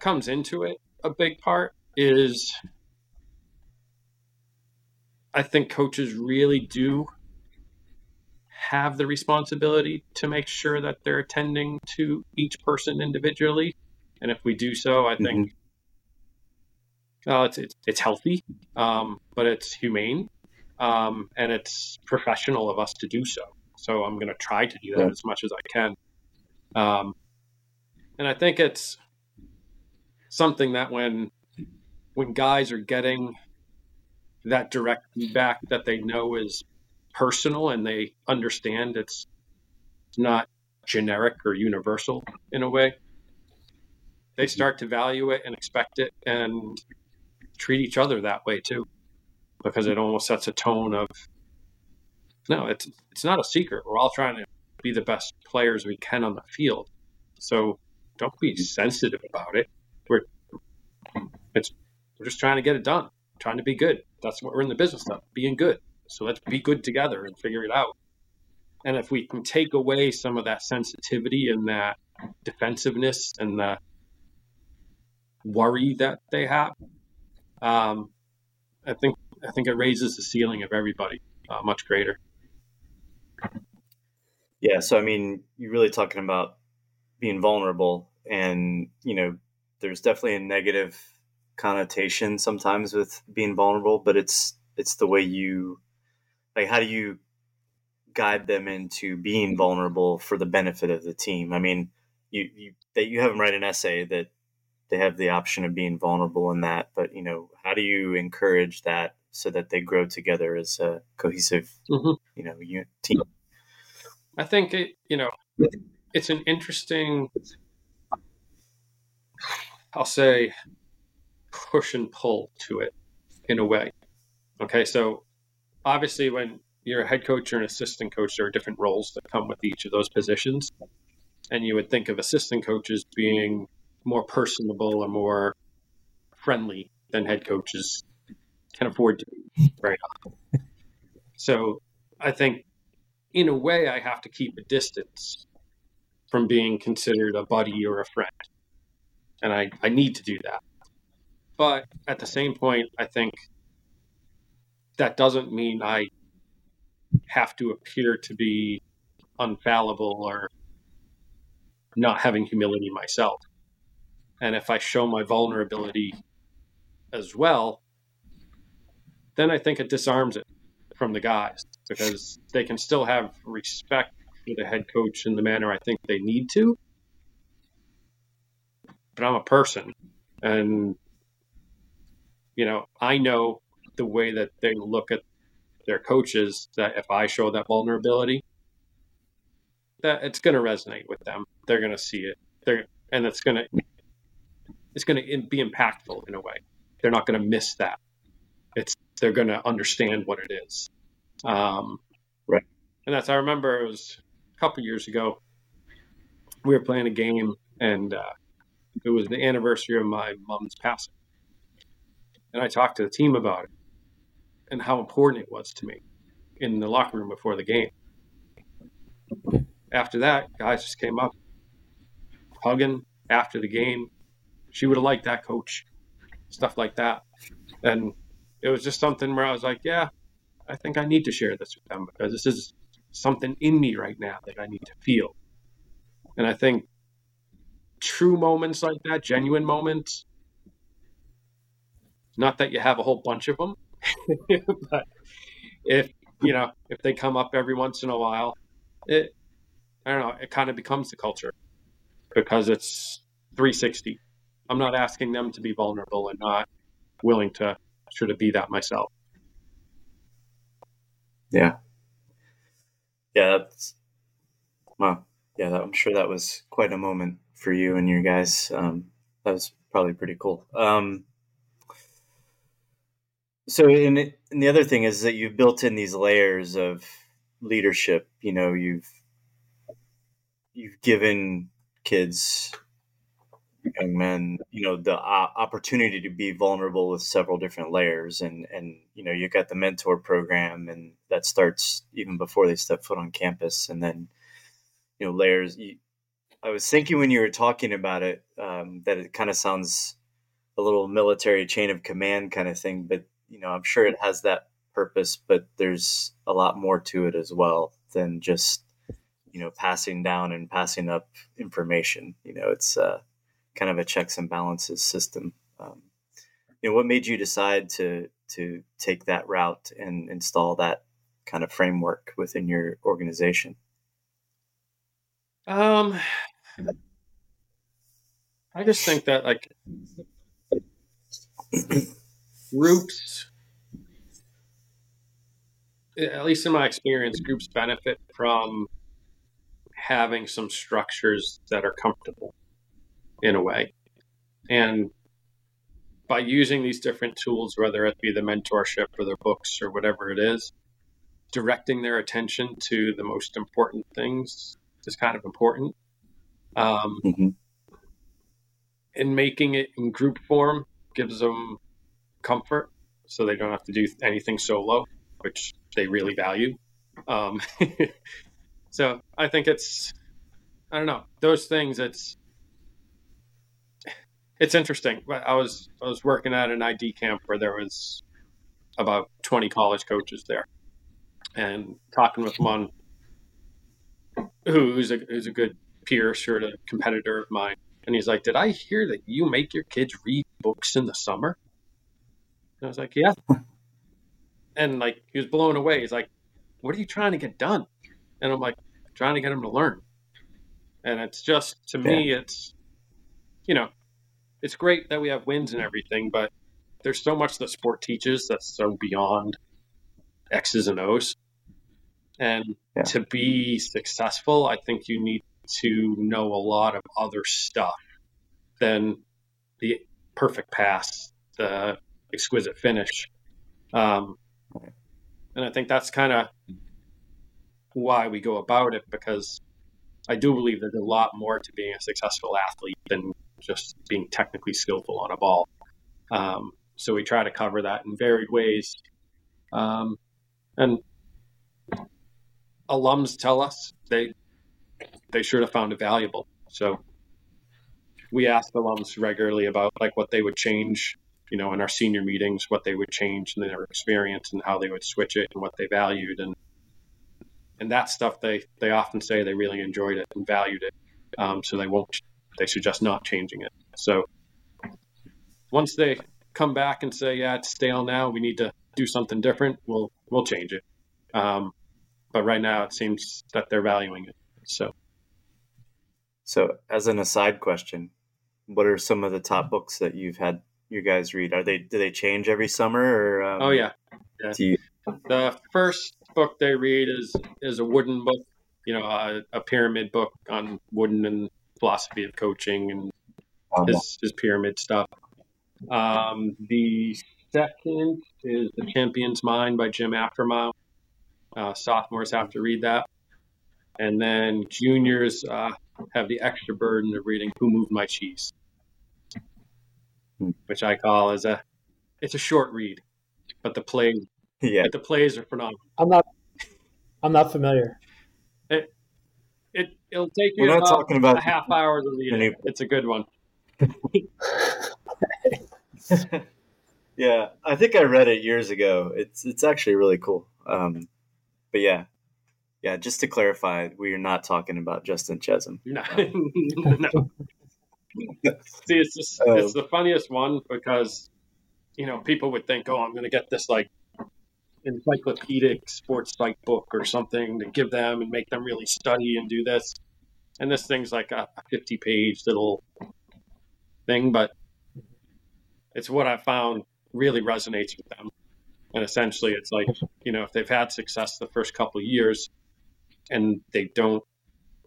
comes into it. A big part is, I think coaches really do have the responsibility to make sure that they're attending to each person individually. And if we do so, I think it's healthy, but it's humane, and it's professional of us to do so. So I'm going to try to do that as much as I can. And I think it's something that when guys are getting that direct feedback that they know is personal and they understand it's not generic or universal in a way. They start to value it and expect it and treat each other that way too, because it almost sets a tone of, no, it's not a secret. We're all trying to be the best players we can on the field. So don't be sensitive about it. We're just trying to get it done, trying to be good. That's what we're in the business of, being good. So let's be good together and figure it out. And if we can take away some of that sensitivity and that defensiveness and the worry that they have, I think it raises the ceiling of everybody much greater. Yeah. So, I mean, you're really talking about being vulnerable, and, you know, there's definitely a negative connotation sometimes with being vulnerable, but it's the way you, like, how do you guide them into being vulnerable for the benefit of the team? I mean, you have them write an essay that they have the option of being vulnerable in that, but, you know, how do you encourage that so that they grow together as a cohesive, you know, team? I think it's an interesting, I'll say, push and pull to it in a way. Okay, so obviously when you're a head coach or an assistant coach, there are different roles that come with each of those positions. And you would think of assistant coaches being more personable or more friendly than head coaches can afford to be right now. So I think in a way I have to keep a distance from being considered a buddy or a friend. And I need to do that. But at the same point, I think that doesn't mean I have to appear to be unfallible or not having humility myself. And if I show my vulnerability as well, then I think it disarms it from the guys, because they can still have respect for the head coach in the manner I think they need to. But I'm a person, and, you know, I know the way that they look at their coaches, that if I show that vulnerability, that it's going to resonate with them. They're going to see it. And it's going to be impactful in a way. They're not going to miss that. They're going to understand what it is. Right. And I remember it was a couple of years ago, we were playing a game, and it was the anniversary of my mom's passing. And I talked to the team about it and how important it was to me in the locker room before the game. After that, guys just came up hugging after the game. She would have liked that, coach, stuff like that. And it was just something where I was like, yeah, I think I need to share this with them, because this is something in me right now that I need to feel. And I think true moments like that, genuine moments, not that you have a whole bunch of them, but if they come up every once in a while, it kind of becomes the culture, because it's 360. I'm not asking them to be vulnerable and not willing to sort of be that myself. Yeah. Yeah. Wow. Yeah. I'm sure that was quite a moment for you and your guys. That was probably pretty cool. So, and the other thing is that you've built in these layers of leadership. You know, you've given kids, young men, you know, the opportunity to be vulnerable with several different layers, and you know, you've got the mentor program, and that starts even before they step foot on campus, and then, you know, layers. I was thinking when you were talking about it that it kind of sounds a little military chain of command kind of thing, but you know, I'm sure it has that purpose, but there's a lot more to it as well than just, you know, passing down and passing up information. You know, it's kind of a checks and balances system. You know, what made you decide to take that route and install that kind of framework within your organization? I just think that, like, groups, at least in my experience, groups benefit from having some structures that are comfortable in a way. And by using these different tools, whether it be the mentorship or the books or whatever it is, directing their attention to the most important things is kind of important. And making it in group form gives them comfort, so they don't have to do anything solo, which they really value. So I think it's, I don't know, those things, it's interesting. I was working at an ID camp where there was about 20 college coaches there, and talking with one who's a good peer, sort of competitor of mine. And he's like, "Did I hear that you make your kids read books in the summer?" And I was like, "Yeah." And like, he was blown away. He's like, "What are you trying to get done?" And I'm like, "Trying to get them to learn." And it's just, to me, it's, you know, it's great that we have wins and everything, but there's so much that sport teaches that's so beyond X's and O's. And to be successful, I think you need to know a lot of other stuff than the perfect pass, the exquisite finish. And I think that's kind of why we go about it, because I do believe there's a lot more to being a successful athlete than just being technically skillful on a ball. So we try to cover that in varied ways. And alums tell us they should have found it valuable. So we ask alums regularly about like what they would change, you know, in our senior meetings, what they would change in their experience and how they would switch it and what they valued. And that stuff, they often say they really enjoyed it and valued it. So they suggest not changing it. So once they come back and say, "Yeah, it's stale now, we need to do something different," we'll change it. But right now it seems that they're valuing it. So as an aside question, what are some of the top books that you've had you guys read? Do they change every summer? Or, Oh yeah. The first book they read is a Wooden book, you know, a pyramid book on Wooden and philosophy of coaching and his pyramid stuff. The second is The Champion's Mind by Jim Acromile. Sophomores have to read that. And then juniors have the extra burden of reading Who Moved My Cheese, which I call it's a short read, but the plays are phenomenal. I'm not familiar. It'll take you about a half hour to read it. It's a good one. Yeah, I think I read it years ago. It's actually really cool. But yeah. Just to clarify, we are not talking about Justin Chesum. No. No. See, it's the funniest one because, you know, people would think, "Oh, I'm going to get this like encyclopedic sports psych book or something to give them and make them really study and do this." And this thing's like a 50-page little thing, but it's what I found really resonates with them. And essentially it's like, you know, if they've had success the first couple of years and they don't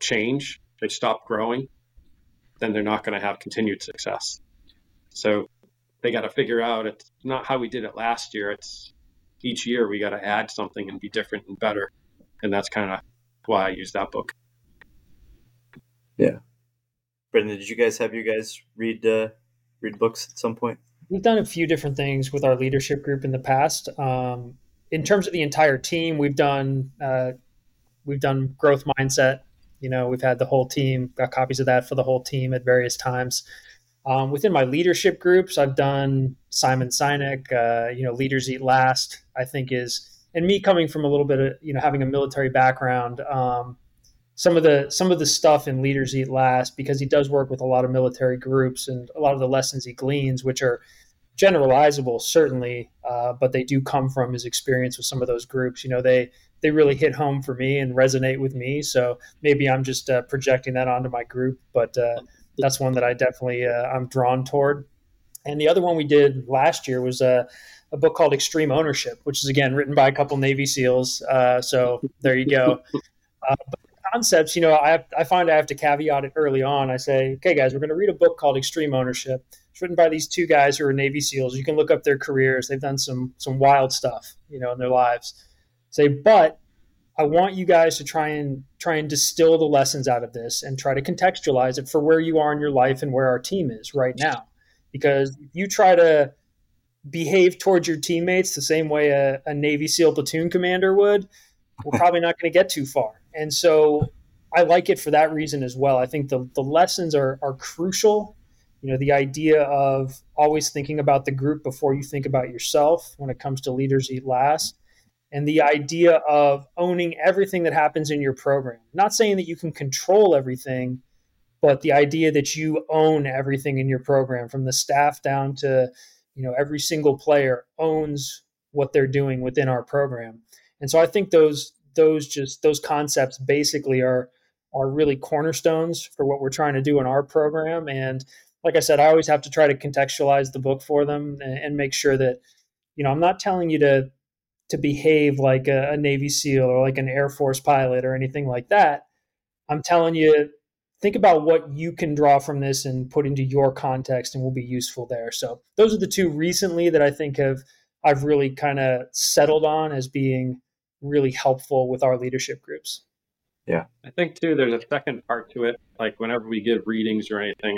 change, they stop growing, then they're not going to have continued success. So they got to figure out, it's not how we did it last year. It's each year we got to add something and be different and better. And that's kind of why I use that book. Yeah. Brendan, did you guys read books at some point? We've done a few different things with our leadership group in the past. In terms of the entire team, we've done growth mindset. You know, we've had the whole team, got copies of that for the whole team at various times. Within my leadership groups, I've done Simon Sinek, you know, Leaders Eat Last, I think is, and me coming from a little bit of, you know, having a military background, some of the stuff in Leaders Eat Last, because he does work with a lot of military groups and a lot of the lessons he gleans, which are generalizable, certainly, but they do come from his experience with some of those groups. You know, they really hit home for me and resonate with me. So maybe I'm just projecting that onto my group, but that's one that I definitely I'm drawn toward. And the other one we did last year was a book called Extreme Ownership, which is, again, written by a couple Navy SEALs. So there you go. But concepts, you know, I find I have to caveat it early on. I say, okay, guys, we're going to read a book called Extreme Ownership. It's written by these two guys who are Navy SEALs. You can look up their careers. They've done some wild stuff, you know, in their lives. Say, but I want you guys to try and distill the lessons out of this and try to contextualize it for where you are in your life and where our team is right now. Because if you try to behave towards your teammates the same way a Navy SEAL platoon commander would, we're probably not going to get too far. And so I like it for that reason as well. I think the lessons are crucial. You know, the idea of always thinking about the group before you think about yourself when it comes to Leaders Eat Last. And the idea of owning everything that happens in your program. Not saying that you can control everything, but the idea that you own everything in your program, from the staff down to, you know, every single player owns what they're doing within our program. And so I think those concepts basically are really cornerstones for what we're trying to do in our program. And like I said, I always have to try to contextualize the book for them and make sure that, you know, I'm not telling you to behave like a Navy SEAL or like an Air Force pilot or anything like that. I'm telling you, think about what you can draw from this and put into your context and will be useful there. So those are the two recently that I think I've really kind of settled on as being really helpful with our leadership groups. Yeah. I think too, there's a second part to it. Like whenever we give readings or anything,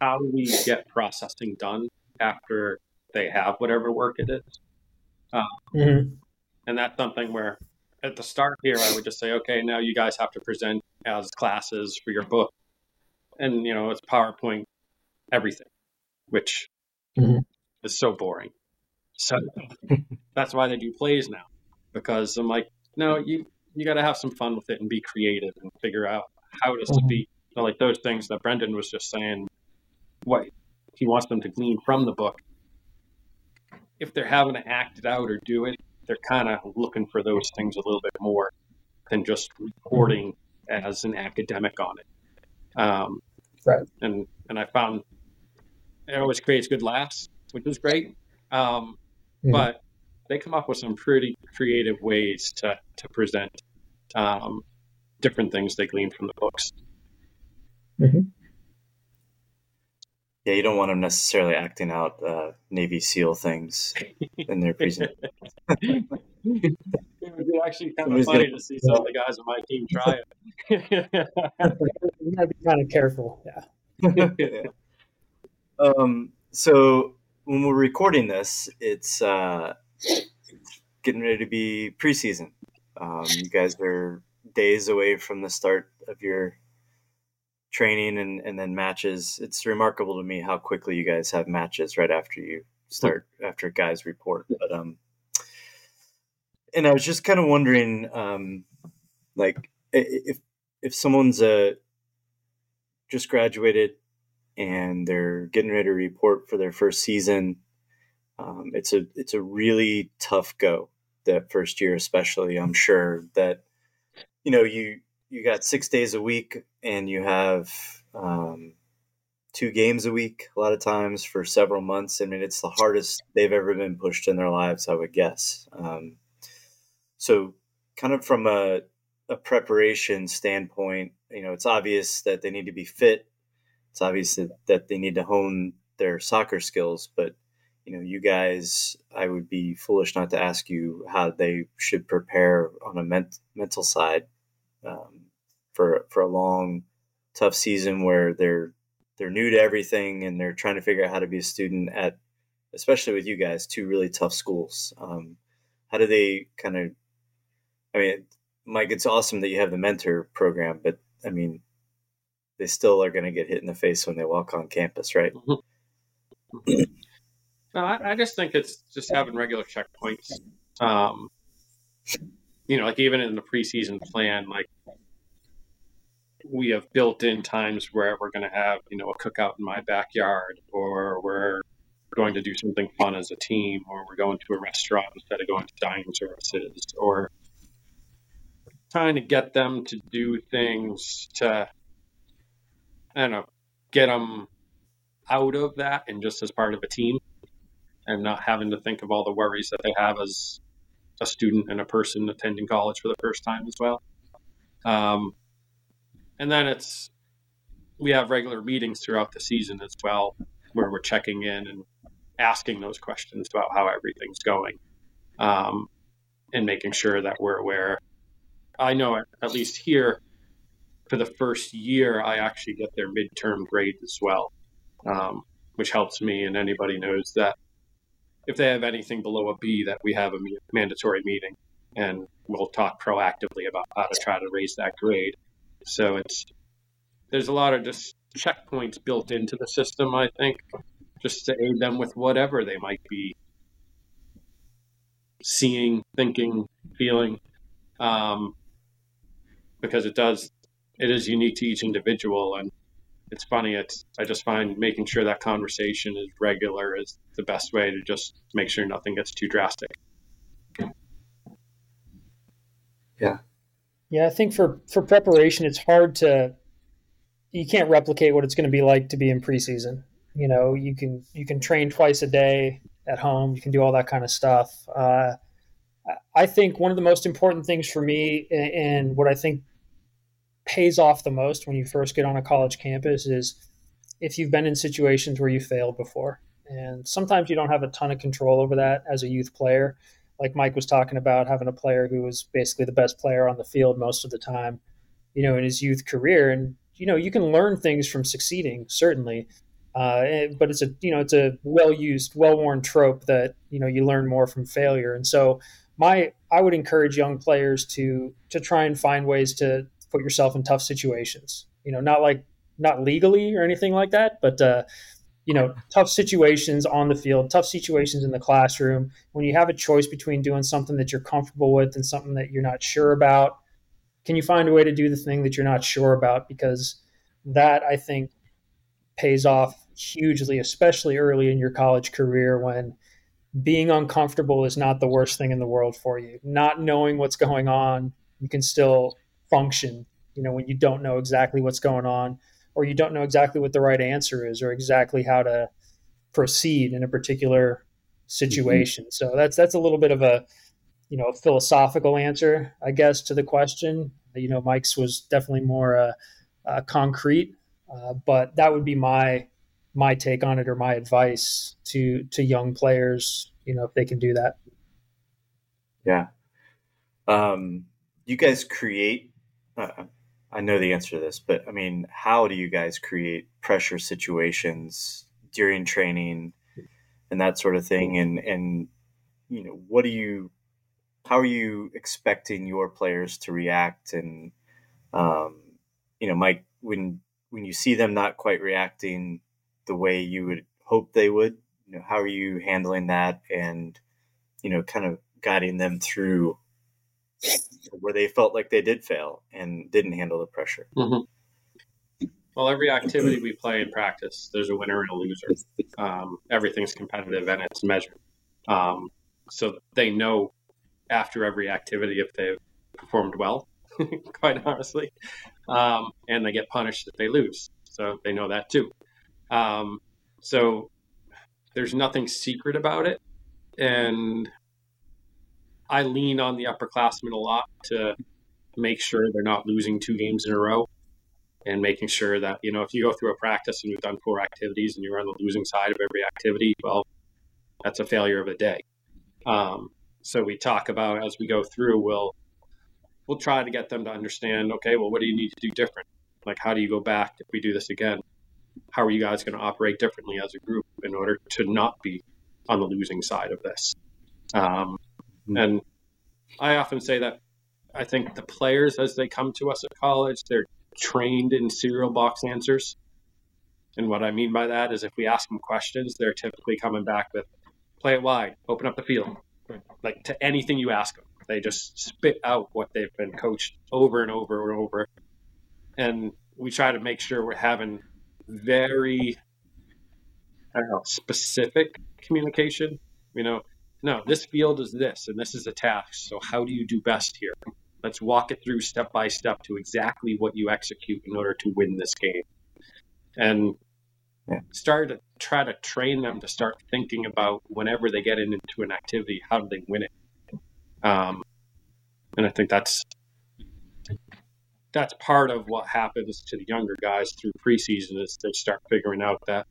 how do we get processing done after they have whatever work it is? And that's something where at the start here, I would just say, okay, now you guys have to present as classes for your book. And, you know, it's PowerPoint, everything, which is so boring. So that's why they do plays now, because I'm like, no, you got to have some fun with it and be creative and figure out how it is to be. So like those things that Brendan was just saying, what he wants them to glean from the book. If they're having to act it out or do it, they're kind of looking for those things a little bit more than just reporting as an academic on it. Right. And I found it always creates good laughs, which is great. But they come up with some pretty creative ways to present different things they glean from the books. Yeah, you don't want them necessarily acting out Navy SEAL things in their presentation. It would actually kind of funny to see some of the guys on my team try it. You got to be kind of careful. Yeah. So when we're recording this, it's getting ready to be preseason. You guys are days away from the start of your training and then matches. It's remarkable to me how quickly you guys have matches right after you start, after guys report. But and I was just kind of wondering, like if someone's just graduated and they're getting ready to report for their first season, it's a really tough go that first year, especially. I'm sure that, you know, you got 6 days a week and you have 2 games a week, a lot of times for several months. I mean, it's the hardest they've ever been pushed in their lives, I would guess. So kind of from a preparation standpoint, you know, it's obvious that they need to be fit. It's obvious that they need to hone their soccer skills, but, you know, you guys, I would be foolish not to ask you how they should prepare on a mental side. For a long, tough season where they're new to everything and they're trying to figure out how to be a student at, especially with you guys, 2 really tough schools. How do they kind of, I mean, Mike, it's awesome that you have the mentor program, but I mean, they still are going to get hit in the face when they walk on campus, right? No, I just think it's just having regular checkpoints. You know, like even in the preseason plan, like we have built in times where we're going to have, you know, a cookout in my backyard, or we're going to do something fun as a team, or we're going to a restaurant instead of going to dining services, or trying to get them to do things to, I don't know, get them out of that and just as part of a team and not having to think of all the worries that they have as a student and a person attending college for the first time as well. And then we have regular meetings throughout the season as well, where we're checking in and asking those questions about how everything's going, and making sure that we're aware. I know at least here for the first year, I actually get their midterm grades as well, which helps me. And anybody knows that if they have anything below a B, that we have a mandatory meeting and we'll talk proactively about how to try to raise that grade. So there's a lot of just checkpoints built into the system, I think, just to aid them with whatever they might be seeing, thinking, feeling, because it is unique to each individual. And it's funny, I just find making sure that conversation is regular is the best way to just make sure nothing gets too drastic. Yeah. Yeah, I think for preparation, it's hard to, you can't replicate what it's going to be like to be in preseason. You know, you can train twice a day at home. You can do all that kind of stuff. I think one of the most important things for me, and what I think pays off the most when you first get on a college campus, is if you've been in situations where you failed before. And sometimes you don't have a ton of control over that as a youth player. Like Mike was talking about, having a player who was basically the best player on the field most of the time, you know, in his youth career. And, you know, you can learn things from succeeding, certainly. But it's a well-used, well-worn trope that, you know, you learn more from failure. And so I would encourage young players to try and find ways to put yourself in tough situations, you know, not legally or anything like that, but, you know, tough situations on the field, tough situations in the classroom. When you have a choice between doing something that you're comfortable with and something that you're not sure about, can you find a way to do the thing that you're not sure about? Because that, I think, pays off hugely, especially early in your college career, when being uncomfortable is not the worst thing in the world for you. Not knowing what's going on, you can still function, you know, when you don't know exactly what's going on, or you don't know exactly what the right answer is, or exactly how to proceed in a particular situation. Mm-hmm. So that's a little bit of a, you know, a philosophical answer, I guess, to the question. You know, Mike's was definitely more concrete, but that would be my take on it, or my advice to young players, you know, if they can do that. Yeah. You guys create, I know the answer to this, but I mean, how do you guys create pressure situations during training and that sort of thing? And, you know, how are you expecting your players to react? And, you know, Mike, when you see them not quite reacting the way you would hope they would, you know, how are you handling that and, you know, kind of guiding them through where they felt like they did fail and didn't handle the pressure? Mm-hmm. Well, every activity we play in practice, there's a winner and a loser. Everything's competitive and it's measured. So they know after every activity if they've performed well, quite honestly. And they get punished if they lose. So they know that too. So there's nothing secret about it. And I lean on the upperclassmen a lot to make sure they're not losing 2 games in a row, and making sure that, you know, if you go through a practice and you've done 4 activities and you're on the losing side of every activity, well, that's a failure of a day. So we talk about, as we go through, we'll try to get them to understand, okay, well, what do you need to do different? Like, how do you go back if we do this again? How are you guys going to operate differently as a group in order to not be on the losing side of this? And I often say that I think the players, as they come to us at college, they're trained in cereal box answers. And what I mean by that is if we ask them questions, they're typically coming back with, play it wide, open up the field. Like, to anything you ask them, they just spit out what they've been coached over and over and over. And we try to make sure we're having very, specific communication, you know. No, this field is this, and this is a task. So how do you do best here? Let's walk it through step by step to exactly what you execute in order to win this game. And start to try to train them to start thinking about, whenever they get into an activity, how do they win it? And I think that's that's part of what happens to the younger guys through preseason is they start figuring out that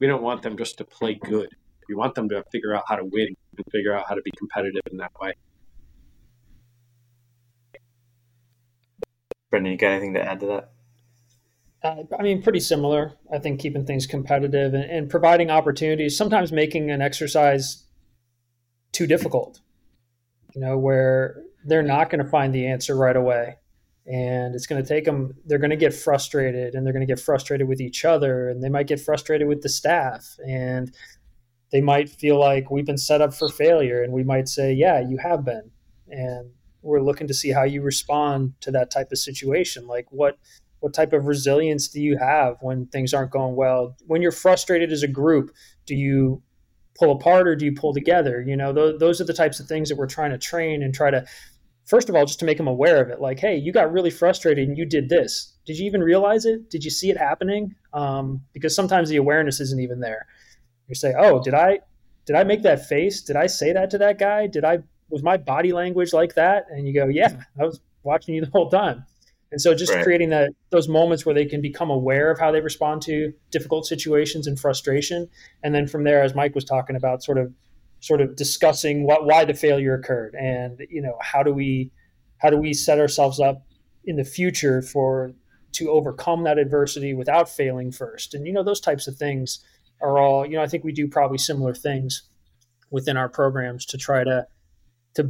we don't want them just to play good. We want them to figure out how to win and figure out how to be competitive in that way. Brendan, you got anything to add to that? I mean, pretty similar. I think keeping things competitive and providing opportunities, sometimes making an exercise too difficult, you know, where they're not going to find the answer right away. And it's going to take them, they're going to get frustrated, and they're going to get frustrated with each other, and they might get frustrated with the staff, and they might feel like we've been set up for failure. And we might say, yeah, you have been. And we're looking to see how you respond to that type of situation. Like what type of resilience do you have when things aren't going well? When you're frustrated as a group, do you pull apart or do you pull together? You know, those are the types of things that we're trying to train and try to, first of all, just to make them aware of it. Like, hey, you got really frustrated and you did this. Did you even realize it? Did you see it happening? Because sometimes the awareness isn't even there. You say, oh, did I make that face? Did I say that to that guy? Was my body language like that? And you go, yeah, I was watching you the whole time. And so just creating those moments where they can become aware of how they respond to difficult situations and frustration. And then from there, as Mike was talking about, sort of discussing why the failure occurred, and you know, how do we set ourselves up in the future to overcome that adversity without failing first. And you know, those types of things are all, you know, I think we do probably similar things within our programs to try to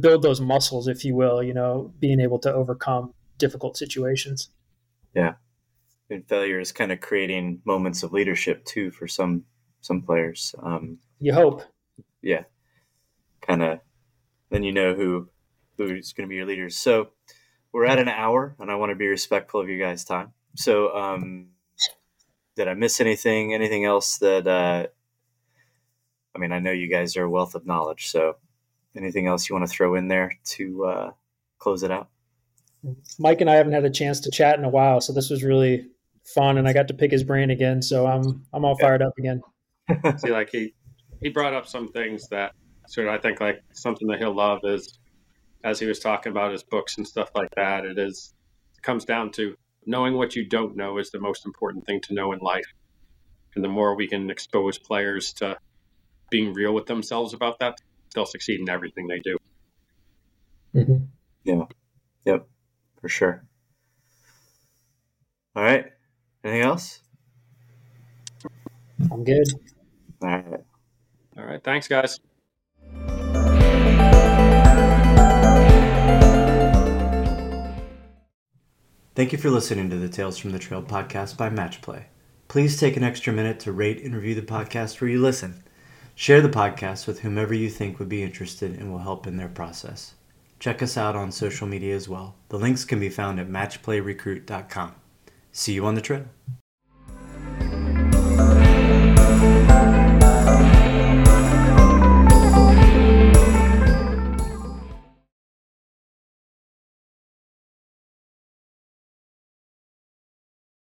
build those muscles, if you will, you know, being able to overcome difficult situations. Yeah, and failure is kind of creating moments of leadership too for some players. You hope. Yeah, kind of. Then you know who's going to be your leaders. So we're at an hour, and I want to be respectful of you guys' time. So did I miss anything? Anything else that? I mean, I know you guys are a wealth of knowledge. So anything else you want to throw in there to close it out? Mike and I haven't had a chance to chat in a while, so this was really fun, and I got to pick his brain again. So I'm all fired up again. See, like he brought up some things that sort of, I think, like something that he'll love is, as he was talking about his books and stuff like that, it comes down to knowing what you don't know is the most important thing to know in life. And the more we can expose players to being real with themselves about that, they'll succeed in everything they do. Mm-hmm. Yeah. Yep. For sure. All right. Anything else? I'm good. All right. All right. Thanks, guys. Thank you for listening to the Tales from the Trail podcast by Matchplay. Please take an extra minute to rate and review the podcast where you listen. Share the podcast with whomever you think would be interested and will help in their process. Check us out on social media as well. The links can be found at matchplayrecruit.com. See you on the trail.